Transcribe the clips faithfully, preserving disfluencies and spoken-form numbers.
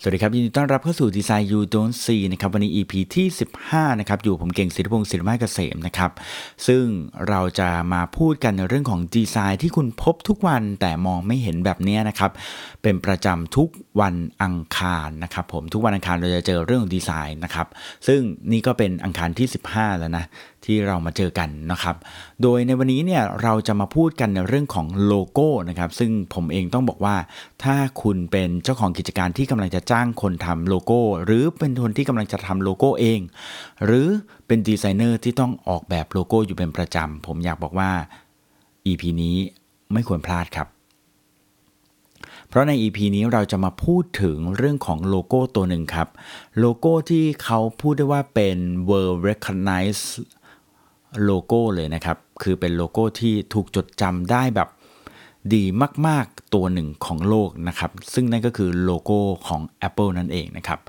สวัสดีครับยินดีต้อนรับเข้าสู่ Design You Don't See นะครับวันนี้ อี พี ที่สิบห้านะครับอยู่ผมเก่งศิริพงศ์ศิริมาศเกษมนะครับซึ่งเราจะมาพูดกันในเรื่องของดีไซน์ที่คุณพบทุกวันแต่มองไม่เห็นแบบนี้นะครับเป็นประจำทุกวันอังคารนะครับผมทุกวันอังคารเราจะเจอเรื่องของดีไซน์นะครับซึ่งนี่ก็เป็นอังคารที่สิบห้าแล้วนะที่เรามาเจอกันนะครับโดยในวันนี้เนี่ยเราจะมาพูดกันในเรื่องของโลโก้นะครับซึ่งผมเองต้องบอกว่าถ้าคุณเป็นเจ้าของกิจการที่กำลังจะจ้างคนทำโลโก้หรือเป็นคนที่กำลังจะทำโลโก้เองหรือเป็นดีไซเนอร์ที่ต้องออกแบบโลโก้อยู่เป็นประจำผมอยากบอกว่า อี พี นี้ไม่ควรพลาดครับเพราะใน อี พี นี้เราจะมาพูดถึงเรื่องของโลโก้ตัวหนึ่งครับโลโก้ที่เขาพูดได้ว่าเป็น World Recognizedโลโก้เลยนะครับคือเป็นโลโก้ที่ถูกจดจำได้แบบดีมากๆตัวหนึ่งของโลกนะครับซึ่งนั่นก็คือโลโก้ของ Apple นั่นเองนะครับ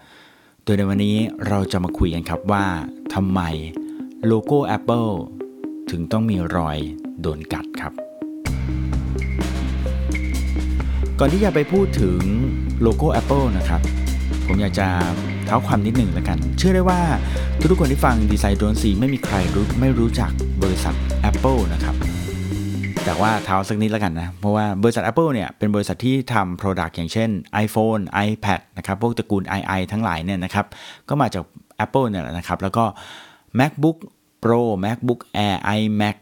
โดยในวันนี้เราจะมาคุยกันครับว่าทำไมโลโก้ Apple ถึงต้องมีรอยโดนกัดครับก่อนที่จะไปพูดถึงโลโก้ Apple นะครับผมอยากจะเท้าความนิดหนึ่งละกันเชื่อได้ว่าทุกคนที่ฟัง Design You Don't See ไม่มีใครรู้ไม่รู้จักบริษัท Apple นะครับแต่ว่าเท้าสักนิดละกันนะเพราะว่าบริษัท Apple เนี่ยเป็นบริษัทที่ทำ product อย่างเช่น iPhone iPad นะครับพวกตระกูล ไอ ไอ ทั้งหลายเนี่ยนะครับก็มาจาก Apple เนี่ยแหละนะครับแล้วก็ MacBook Pro MacBook Air iMac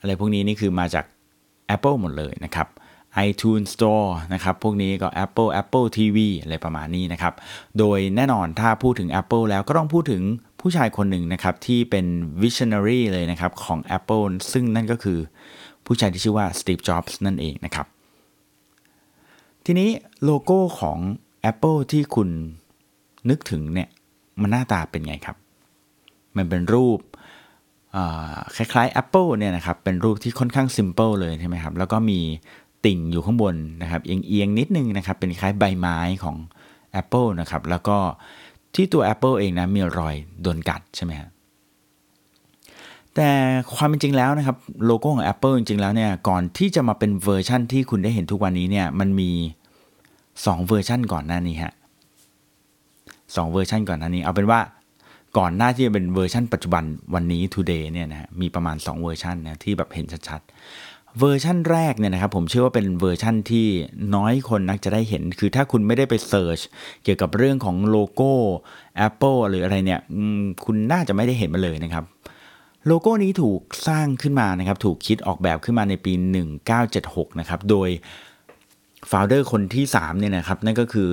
อะไรพวกนี้นี่คือมาจาก Apple หมดเลยนะครับiTunes Store นะครับพวกนี้ก็ Apple Apple ที วี อะไรประมาณนี้นะครับโดยแน่นอนถ้าพูดถึง Apple แล้วก็ต้องพูดถึงผู้ชายคนหนึ่งนะครับที่เป็น Visionary เลยนะครับของ Apple ซึ่งนั่นก็คือผู้ชายที่ชื่อว่า Steve Jobs นั่นเองนะครับทีนี้โลโก้ของ Apple ที่คุณนึกถึงเนี่ยมันหน้าตาเป็นไงครับมันเป็นรูปคล้ายๆ Apple เนี่ยนะครับเป็นรูปที่ค่อนข้าง simple เลยใช่ไหมครับแล้วก็มีติ่งอยู่ข้างบนนะครับเอียงๆนิดนึงนะครับเป็นคล้ายใบไม้ของ Apple นะครับแล้วก็ที่ตัว Apple เองนะมีรอยโดนกัดใช่ไหมครับแต่ความเป็นจริงแล้วนะครับโลโก้ของ Apple จริงๆแล้วเนี่ยก่อนที่จะมาเป็นเวอร์ชันที่คุณได้เห็นทุกวันนี้เนี่ยมันมีสองเวอร์ชันก่อนหน้านี้ฮะสองเวอร์ชันก่อนหน้านี้เอาเป็นว่าก่อนหน้าที่จะเป็นเวอร์ชันปัจจุบันวันนี้ today เนี่ยนะมีประมาณสองเวอร์ชันนะที่แบบเห็นชัดๆเวอร์ชั่นแรกเนี่ยนะครับผมเชื่อว่าเป็นเวอร์ชั่นที่น้อยคนนักจะได้เห็นคือถ้าคุณไม่ได้ไปเสิร์ชเกี่ยวกับเรื่องของโลโก้ Apple หรืออะไรเนี่ยคุณน่าจะไม่ได้เห็นมันเลยนะครับโลโก้นี้ถูกสร้างขึ้นมานะครับถูกคิดออกแบบขึ้นมาในปีหนึ่งเก้าเจ็ดหกนะครับโดย founder คนที่สามเนี่ยนะครับนั่นก็คือ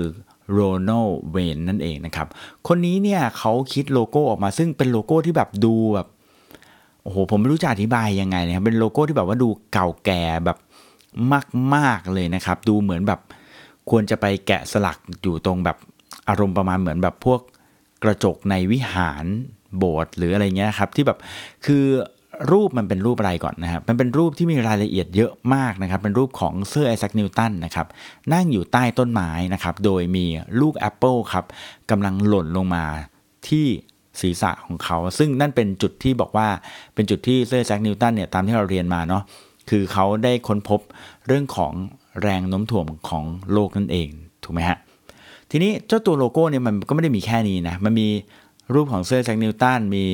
Ronald Wayne นั่นเองนะครับคนนี้เนี่ยเขาคิดโลโก้ออกมาซึ่งเป็นโลโก้ที่แบบดูแบบโอ้โหผมไม่รู้จะอธิบายยังไงนะครับเป็นโลโก้ที่แบบว่าดูเก่าแก่แบบมากๆเลยนะครับดูเหมือนแบบควรจะไปแกะสลักอยู่ตรงแบบอารมณ์ประมาณเหมือนแบบพวกกระจกในวิหารโบสถ์หรืออะไรเงี้ยครับที่แบบคือรูปมันเป็นรูปอะไรก่อนนะครับมันเป็นรูปที่มีรายละเอียดเยอะมากนะครับเป็นรูปของเซอร์ไอแซคนิวตันนะครับนั่งอยู่ใต้ต้นไม้นะครับโดยมีลูกแอปเปิลครับกำลังหล่นลงมาที่ศีรษะของเขาซึ่งนั่นเป็นจุดที่บอกว่าเป็นจุดที่เซอร์แซคนิวตันเนี่ยตามที่เราเรียนมาเนาะคือเขาได้ค้นพบเรื่องของแรงโน้มถ่วงของโลกนั่นเองถูกไหมฮะทีนี้เจ้าตัวโลโก้เนี่ยมันก็ไม่ได้มีแค่นี้นะมันมีรูปของเซอร์แซคนิวตันมี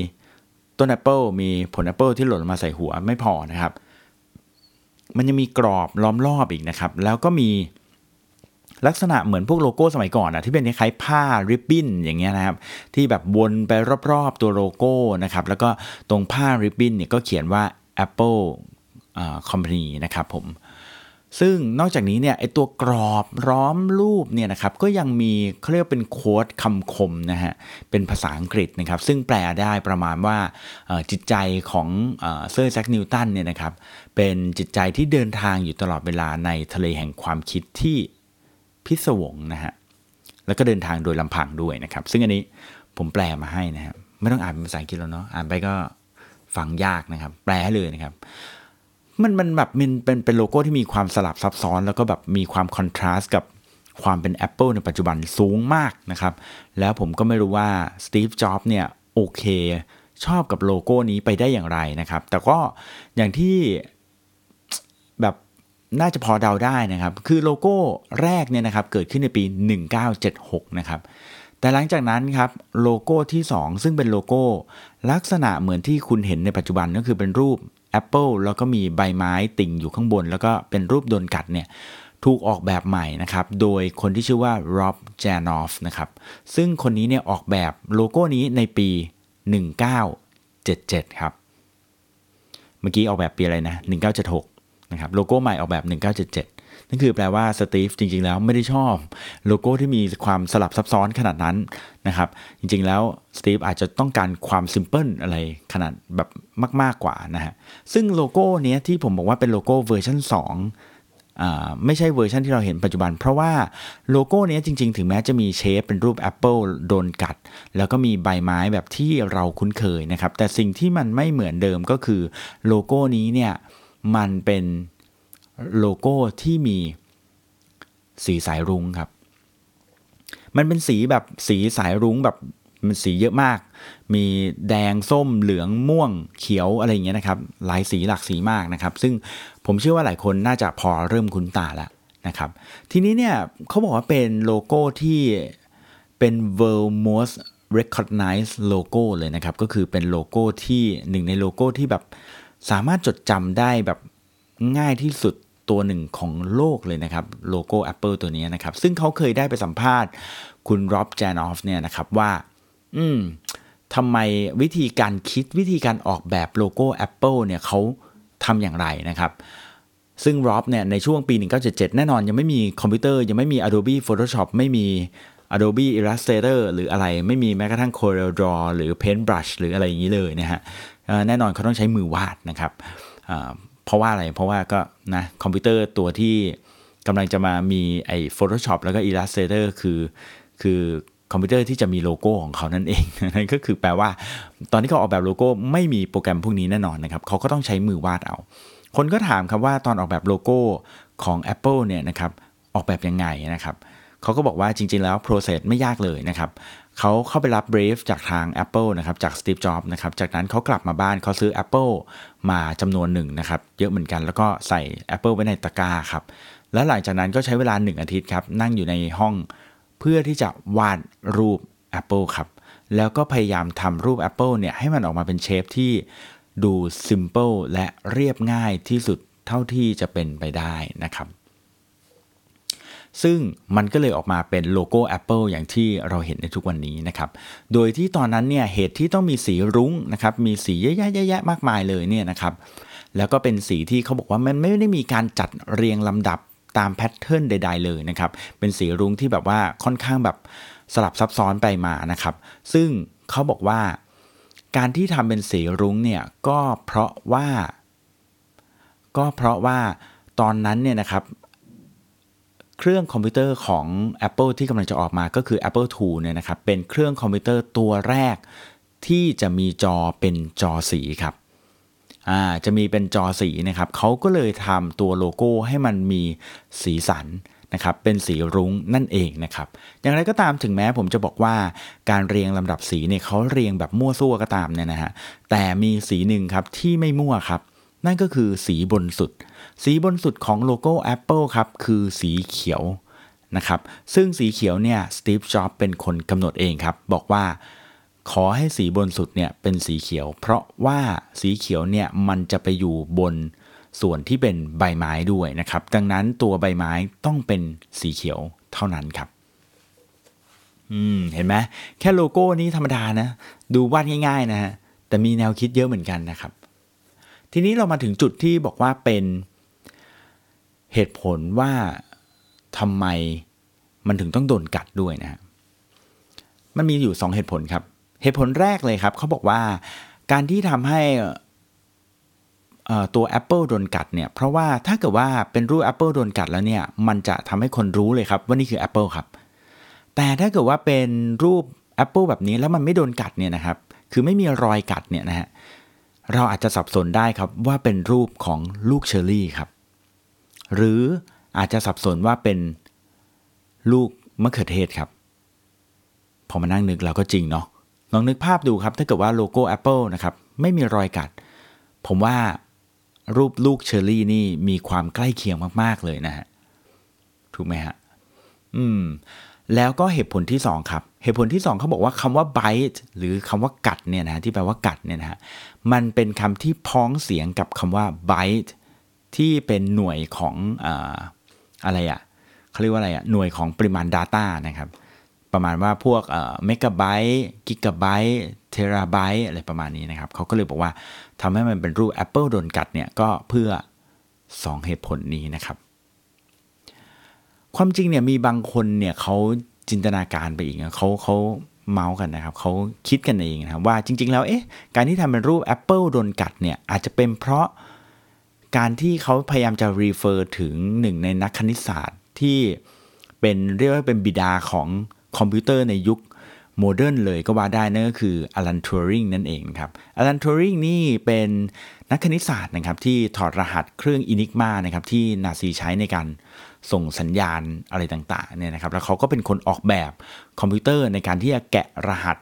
ต้นแอปเปิลมีผลแอปเปิลที่หล่นมาใส่หัวไม่พอนะครับมันยังมีกรอบล้อมรอบอีกนะครับแล้วก็มีลักษณะเหมือนพวกโลโก้สมัยก่อนนะที่เป็นคล้ายผ้าริบบิ้นอย่างเงี้ยนะครับที่แบบวนไปรอบๆตัวโลโก้นะครับแล้วก็ตรงผ้าริบบิ้นเนี่ยก็เขียนว่า Apple เอ่อ Company นะครับผมซึ่งนอกจากนี้เนี่ยไอ้ตัวกรอบล้อมรูปเนี่ยนะครับก็ยังมีเขาเรียกเป็นโค้ดคำคมนะฮะเป็นภาษาอังกฤษนะครับซึ่งแปลได้ประมาณว่าจิตใจของเซอร์แซคนิวตันเนี่ยนะครับเป็นจิตใจที่เดินทางอยู่ตลอดเวลาในทะเลแห่งความคิดที่พิศวงนะฮะแล้วก็เดินทางโดยลำพังด้วยนะครับซึ่งอันนี้ผมแปลมาให้นะครับไม่ต้องอ่านเป็นภาษาอังกฤษแล้วเนาะอ่านไปก็ฟังยากนะครับแปลให้เลยนะครับมันมันแบบมันเป็นเป็นโลโก้ที่มีความสลับซับซ้อนแล้วก็แบบมีความคอนทราสต์กับความเป็น Apple ในปัจจุบันสูงมากนะครับแล้วผมก็ไม่รู้ว่า Steve Jobs เนี่ยโอเคชอบกับโลโก้นี้ไปได้อย่างไรนะครับแต่ก็อย่างที่แบบ น่าจะพอเดาได้นะครับคือโลโก้แรกเนี่ยนะครับเกิดขึ้นในปีหนึ่งเก้าเจ็ดหกนะครับแต่หลังจากนั้นครับโลโก้ที่สองซึ่งเป็นโลโก้ลักษณะเหมือนที่คุณเห็นในปัจจุบันก็คือเป็นรูป Apple แล้วก็มีใบไม้ติ่งอยู่ข้างบนแล้วก็เป็นรูปโดนกัดเนี่ยถูกออกแบบใหม่นะครับโดยคนที่ชื่อว่า Rob Janoff นะครับซึ่งคนนี้เนี่ยออกแบบโลโก้นี้ในปีหนึ่งเก้าเจ็ดเจ็ดครับเมื่อกี้ออกแบบปีอะไรนะหนึ่งเก้าเจ็ดหกนะครับโลโก้ใหม่ออกแบบหนึ่งเก้าเจ็ดเจ็ดนั่นคือแปลว่าสตีฟจริงๆแล้วไม่ได้ชอบโลโก้ที่มีความสลับซับซ้อนขนาดนั้นนะครับจริงๆแล้วสตีฟอาจจะต้องการความซิมเพิลอะไรขนาดแบบมากๆกว่านะฮะซึ่งโลโก้เนี้ยที่ผมบอกว่าเป็นโลโก้เวอร์ชันสองอ่าไม่ใช่เวอร์ชันที่เราเห็นปัจจุบันเพราะว่าโลโก้เนี้ยจริงๆถึงแม้จะมีเชฟเป็นรูป Apple โดนกัดแล้วก็มีใบไม้แบบที่เราคุ้นเคยนะครับแต่สิ่งที่มันไม่เหมือนเดิมก็คือโลโก้นี้เนี่ยมันเป็นโลโก้ที่มีสีสายรุ้งครับมันเป็นสีแบบสีสายรุ้งแบบมันสีเยอะมากมีแดงส้มเหลืองม่วงเขียวอะไรอย่างเงี้ยนะครับหลายสีหลากสีมากนะครับซึ่งผมเชื่อว่าหลายคนน่าจะพอเริ่มคุ้นตาแล้วนะครับทีนี้เนี่ยเขาบอกว่าเป็นโลโก้ที่เป็น World Most Recognized Logo เลยนะครับก็คือเป็นโลโก้ที่หนึ่งในโลโก้ที่แบบสามารถจดจำได้แบบง่ายที่สุดตัวหนึ่งของโลกเลยนะครับโลโก้ Apple ตัวนี้นะครับซึ่งเขาเคยได้ไปสัมภาษณ์คุณ Rob Janoff เนี่ยนะครับว่าอืมทำไมวิธีการคิดวิธีการออกแบบโลโก้ Apple เนี่ยเขาทำอย่างไรนะครับซึ่ง Rob เนี่ยในช่วงปีหนึ่งเก้าเจ็ดเจ็ดแน่นอนยังไม่มีคอมพิวเตอร์ยังไม่มี Adobe Photoshop ไม่มี Adobe Illustrator หรืออะไรไม่มีแม้กระทั่ง Corel Draw หรือ Paintbrush หรืออะไรอย่างนี้เลยนะฮะแน่นอนเขาต้องใช้มือวาดนะครับเพราะว่าอะไรเพราะว่าก็นะคอมพิวเตอร์ตัวที่กำลังจะมามีไอ้ Photoshop แล้วก็ Illustrator คือคือคอมพิวเตอร์ที่จะมีโลโก้ของเขานั่นเองนั่นก็คือแปลว่าตอนที่เขาออกแบบโลโก้ไม่มีโปรแกรมพวกนี้แน่นอนนะครับเขาก็ต้องใช้มือวาดเอาคนก็ถามครับว่าตอนออกแบบโลโก้ของ Apple เนี่ยนะครับออกแบบยังไงนะครับเขาก็บอกว่าจริงๆแล้ว process ไม่ยากเลยนะครับเขาเข้าไปรับ brief จากทาง Apple นะครับจาก Steve Jobs นะครับจากนั้นเขากลับมาบ้านเขาซื้อ Apple มาจำนวนหนึ่งนะครับเยอะเหมือนกันแล้วก็ใส่ Apple ไว้ในตะกร้าครับแล้วหลังจากนั้นก็ใช้เวลาหนึ่งอาทิตย์ครับนั่งอยู่ในห้องเพื่อที่จะวาดรูป Apple ครับแล้วก็พยายามทำรูป Apple เนี่ยให้มันออกมาเป็นเชฟที่ดู simple และเรียบง่ายที่สุดเท่าที่จะเป็นไปได้นะครับซึ่งมันก็เลยออกมาเป็นโลโก้ Apple อย่างที่เราเห็นในทุกวันนี้นะครับโดยที่ตอนนั้นเนี่ยเหตุที่ต้องมีสีรุ้งนะครับมีสีเยอะแยะมากมายเลยเนี่ยนะครับแล้วก็เป็นสีที่เขาบอกว่ามันไม่ได้มีการจัดเรียงลำดับตามแพทเทิร์นใดๆเลยนะครับเป็นสีรุ้งที่แบบว่าค่อนข้างแบบสลับซับซ้อนไปมานะครับซึ่งเขาบอกว่าการที่ทำเป็นสีรุ้งเนี่ยก็เพราะว่าก็เพราะว่าตอนนั้นเนี่ยนะครับเครื่องคอมพิวเตอร์ของ Apple ที่กำลังจะออกมาก็คือ Apple ทู เนี่ยนะครับเป็นเครื่องคอมพิวเตอร์ตัวแรกที่จะมีจอเป็นจอสีครับอ่าจะมีเป็นจอสีนะครับเขาก็เลยทำตัวโลโก้ให้มันมีสีสันนะครับเป็นสีรุ้งนั่นเองนะครับอย่างไรก็ตามถึงแม้ผมจะบอกว่าการเรียงลำดับสีเนี่ยเขาเรียงแบบมั่วซั่วก็ตามเนี่ยนะฮะแต่มีสีหนึ่งครับที่ไม่มั่วครับนั่นก็คือสีบนสุดสีบนสุดของโลโก้ Apple ครับคือสีเขียวนะครับซึ่งสีเขียวเนี่ย Steve Jobs เป็นคนกำหนดเองครับบอกว่าขอให้สีบนสุดเนี่ยเป็นสีเขียวเพราะว่าสีเขียวเนี่ยมันจะไปอยู่บนส่วนที่เป็นใบไม้ด้วยนะครับดังนั้นตัวใบไม้ต้องเป็นสีเขียวเท่านั้นครับอืมเห็นไหมแค่โลโก้นี้ธรรมดานะดูวาดง่ายๆนะฮะแต่มีแนวคิดเยอะเหมือนกันนะครับทีนี้เรามาถึงจุดที่บอกว่าเป็นเหตุผลว่าทำไมมันถึงต้องโดนกัดด้วยนะมันมีอยู่สองเหตุผลครับเหตุผลแรกเลยครับเขาบอกว่าการที่ทำให้ตัว Apple โดนกัดเนี่ยเพราะว่าถ้าเกิดว่าเป็นรูป Apple โดนกัดแล้วเนี่ยมันจะทำให้คนรู้เลยครับว่านี่คือ Apple ครับแต่ถ้าเกิดว่าเป็นรูป Apple แบบนี้แล้วมันไม่โดนกัดเนี่ยนะครับคือไม่มีรอยกัดเนี่ยนะฮะเราอาจจะสับสนได้ครับว่าเป็นรูปของลูกเชอร์รี่ครับหรืออาจจะสับสนว่าเป็นลูกมะเขือเทศครับพอมานั่งนึกเราก็จริงเนาะลองนึกภาพดูครับถ้าเกิดว่าโลโก้ Apple นะครับไม่มีรอยกัดผมว่า รูปลูกเชอร์รี่นี่มีความใกล้เคียงมากๆเลยนะฮะถูกไหมฮะอืมแล้วก็เหตุผลที่สองครับเหตุผลที่สองเขาบอกว่าคำว่า bite หรือคำว่ากัดเนี่ยนะที่แปลว่ากัดเนี่ยนะฮะมันเป็นคำที่พ้องเสียงกับคำว่า byte ที่เป็นหน่วยของเอ่ออะไรอ่ะเขาเรียกว่าอะไรอ่ะหน่วยของปริมาณ data นะครับประมาณว่าพวกเอ่อ megabyte gigabyte terabyte อะไรประมาณนี้นะครับเขาก็เลยบอกว่าทำให้มันเป็นรูป Apple โดนกัดเนี่ยก็เพื่อสองเหตุผลนี้นะครับความจริงเนี่ยมีบางคนเนี่ยเขาจินตนาการไปอีกนะเขาเขาเมาส์กันนะครับเขาคิดกันเองนะครับว่าจริงๆแล้วเอ๊ะการที่ทำเป็นรูป Apple โดนกัดเนี่ยอาจจะเป็นเพราะการที่เขาพยายามจะรีเฟอร์ถึงหนึ่งในนักคณิตศาสตร์ที่เป็นเรียกว่าเป็นบิดาของคอมพิวเตอร์ในยุคโมเดิร์นเลยก็ว่าได้นั่นก็คือ Alan Turing นั่นเองครับ Alan Turing นี่เป็นนักคณิตศาสตร์นะครับที่ถอดรหัสเครื่อง Enigma นะครับที่นาซีใช้ในการส่งสัญญาณอะไรต่างๆเนี่ยนะครับแล้วเขาก็เป็นคนออกแบบคอมพิวเตอร์ในการที่จะแกะรหัส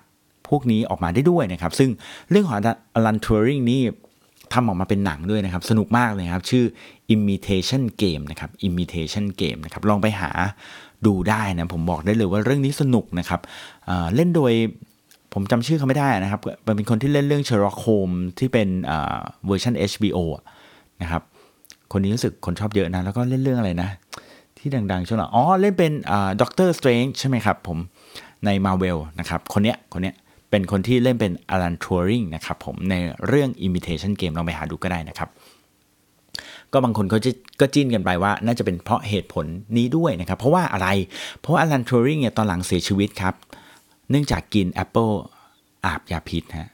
พวกนี้ออกมาได้ด้วยนะครับซึ่งเรื่องของ Alan Turing นี่ทำออกมาเป็นหนังด้วยนะครับสนุกมากเลยครับชื่อ Imitation Game นะครับ Imitation Game นะครับลองไปหาดูได้นะผมบอกได้เลยว่าเรื่องนี้สนุกนะครับ เอ่อ เล่นโดยผมจำชื่อเขาไม่ได้นะครับเป็นคนที่เล่นเรื่อง Sherlock Holmes ที่เป็นเวอร์ชัน เอช บี โอ นะครับคนนี้รู้สึกคนชอบเยอะนะแล้วก็เล่นเรื่องอะไรนะที่ดังๆช่วงหลังอ๋อเล่นเป็นด็อกเตอร์สเตรนจ์ใช่ไหมครับผมใน Marvel นะครับคนเนี้ยคนเนี้ยเป็นคนที่เล่นเป็น Alan Turing นะครับผมในเรื่อง Imitation Game ลองไปหาดูก็ได้นะครับก็บางคนเขาจะก็จิ้นกันไปว่าน่าจะเป็นเพราะเหตุผลนี้ด้วยนะครับเพราะว่าอะไรเพราะว่า Alan Turing เนี่ยตอนหลังเสียชีวิตครับเนื่องจากกิน Apple อาบยาพิษฮะ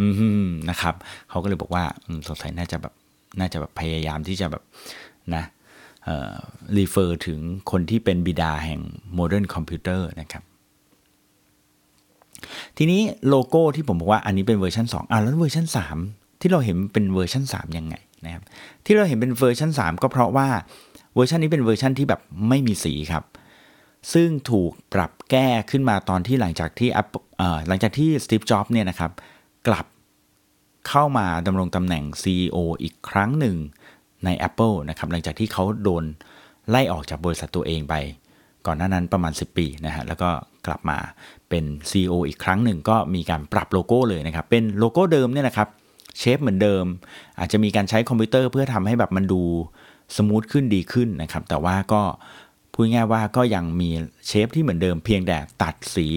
อืมนะครับเขาก็เลยบอกว่าสงสัยน่าจะแบบน่าจะแบบพยายามที่จะแบบนะเอ่อรีเฟอร์ถึงคนที่เป็นบิดาแห่งโมเดิร์นคอมพิวเตอร์นะครับทีนี้โลโก้ที่ผมบอกว่าอันนี้เป็นเวอร์ชันสองอ่ะแล้วเวอร์ชันสามที่เราเห็นเป็นเวอร์ชันสามยังไงนะครับที่เราเห็นเป็นเวอร์ชันสามก็เพราะว่าเวอร์ชันนี้เป็นเวอร์ชันที่แบบไม่มีสีครับซึ่งถูกปรับแก้ขึ้นมาตอนที่หลังจากที่ Apple, เอ่อหลังจากที่ Steve Jobs เนี่ยนะครับกลับเข้ามาดำรงตำแหน่ง ซี อี โอ อีกครั้งหนึ่งใน Apple นะครับหลังจากที่เขาโดนไล่ออกจากบริษัทตัวเองไปก่อนหน้านั้นประมาณสิบปีนะฮะแล้วก็กลับมาเป็น ซี อี โอ อีกครั้งหนึ่งก็มีการปรับโลโก้เลยนะครับเป็นโลโก้เดิมเนี่ยนะครับเชฟเหมือนเดิมอาจจะมีการใช้คอมพิวเตอร์เพื่อทำให้แบบมันดูสมูทขึ้นดีขึ้นนะครับแต่ว่าก็พูดง่ายว่าก็ยังมีเชฟที่เหมือนเดิมเพียงแต่ตัดสี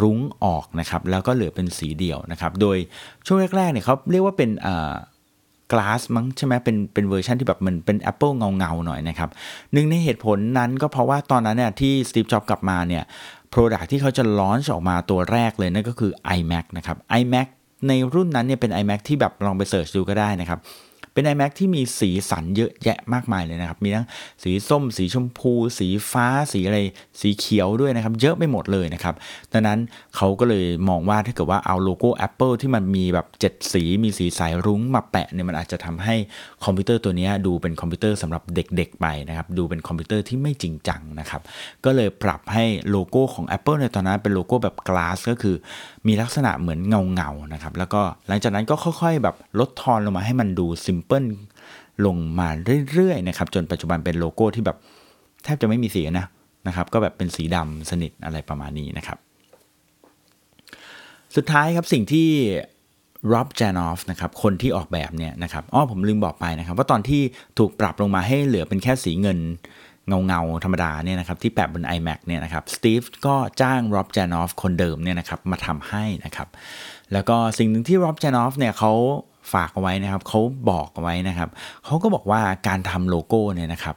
รุ้งออกนะครับแล้วก็เหลือเป็นสีเดียวนะครับโดยช่วงแรกๆเนี่ยเขาเรียกว่าเป็นเอ่อกลาสมั้งใช่ไหมเป็นเป็นเวอร์ชันที่แบบมันเป็น Apple เงาๆหน่อยนะครับหนึ่งในเหตุผลนั้นก็เพราะว่าตอนนั้นเนี่ยที่ Steve Jobs กลับมาเนี่ย product ที่เขาจะ launch ออกมาตัวแรกเลยนั่นก็คือ iMac นะครับ iMac ในรุ่นนั้นเนี่ยเป็น iMac ที่แบบลองไปเสิร์ชดูก็ได้นะครับเป็น iMac ที่มีสีสันเยอะแยะมากมายเลยนะครับมีทั้งสีส้มสีชมพูสีฟ้าสีอะไรสีเขียวด้วยนะครับเยอะไปหมดเลยนะครับดังนั้นเขาก็เลยมองว่าถ้าเกิดว่าเอาโลโก้ Apple ที่มันมีแบบเจ็ดสีมีสีสายรุ้งมาแปะเนี่ยมันอาจจะทำให้คอมพิวเตอร์ตัวนี้ดูเป็นคอมพิวเตอร์สำหรับเด็กๆไปนะครับดูเป็นคอมพิวเตอร์ที่ไม่จริงจังนะครับก็เลยปรับให้โลโก้ของ Apple ในตอนนั้นเป็นโลโก้แบบ glass ก็คือมีลักษณะเหมือนเงาๆนะครับแล้วก็หลังจากนั้นก็ค่อยๆแบบลดทอนลงมาให้มันดูซิมเปิ้ลลงมาเรื่อยๆนะครับจนปัจจุบันเป็นโลโก้ที่แบบแทบจะไม่มีสีนะนะครับก็แบบเป็นสีดำสนิทอะไรประมาณนี้นะครับสุดท้ายครับสิ่งที่ Rob Janoff นะครับคนที่ออกแบบเนี่ยนะครับอ้อผมลืมบอกไปนะครับว่าตอนที่ถูกปรับลงมาให้เหลือเป็นแค่สีเงินเงาๆธรรมดาเนี่ยนะครับที่แปะบน iMac เนี่ยนะครับ Steve ก็จ้าง Rob Janoff คนเดิมเนี่ยนะครับมาทำให้นะครับแล้วก็สิ่งนึงที่ Rob Janoff เนี่ยเขาฝากเอาไว้นะครับเขาบอกเอาไว้นะครับเขาก็บอกว่าการทำโลโก้เนี่ยนะครับ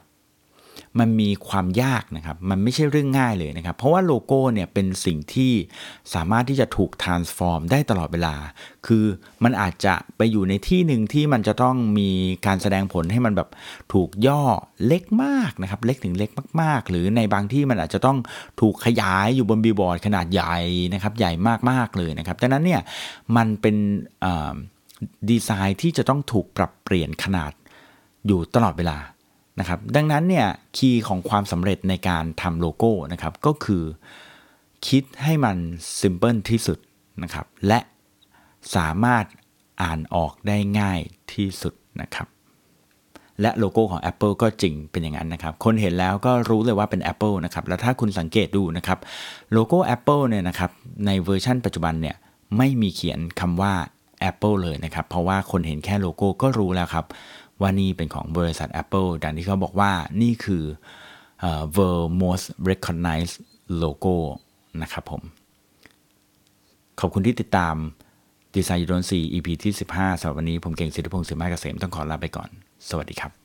มันมีความยากนะครับมันไม่ใช่เรื่องง่ายเลยนะครับเพราะว่าโลโก้เนี่ยเป็นสิ่งที่สามารถที่จะถูก transform ได้ตลอดเวลาคือมันอาจจะไปอยู่ในที่หนึ่งที่มันจะต้องมีการแสดงผลให้มันแบบถูกย่อเล็กมากนะครับเล็กถึงเล็กมากๆหรือในบางที่มันอาจจะต้องถูกขยายอยู่บนบิลบอร์ดขนาดใหญ่นะครับใหญ่มากๆเลยนะครับดังนั้นเนี่ยมันเป็นดีไซน์ที่จะต้องถูกปรับเปลี่ยนขนาดอยู่ตลอดเวลานะครับดังนั้นเนี่ยคีย์ของความสำเร็จในการทำโลโก้นะครับก็คือคิดให้มันซิมเพิลที่สุดนะครับและสามารถอ่านออกได้ง่ายที่สุด นะครับและโลโก้ของ Apple ก็จริงเป็นอย่างนั้นนะครับคนเห็นแล้วก็รู้เลยว่าเป็น Apple นะครับแล้วถ้าคุณสังเกตดูนะครับโลโก้ Apple เนี่ยนะครับในเวอร์ชั่นปัจจุบันเนี่ยไม่มีเขียนคำว่า Apple เลยนะครับเพราะว่าคนเห็นแค่โลโก้ก็รู้แล้วครับว่านี่เป็นของบริษัท Apple ดังที่เขาบอกว่านี่คือ uh, World Most Recognized Logo นะครับผมขอบคุณที่ติดตาม Design You Don't See อี พี ที่สิบห้าสำหรับวันนี้ผมเก่งศิริพงศ์สิมหาเกษมต้องขอลาไปก่อนสวัสดีครับ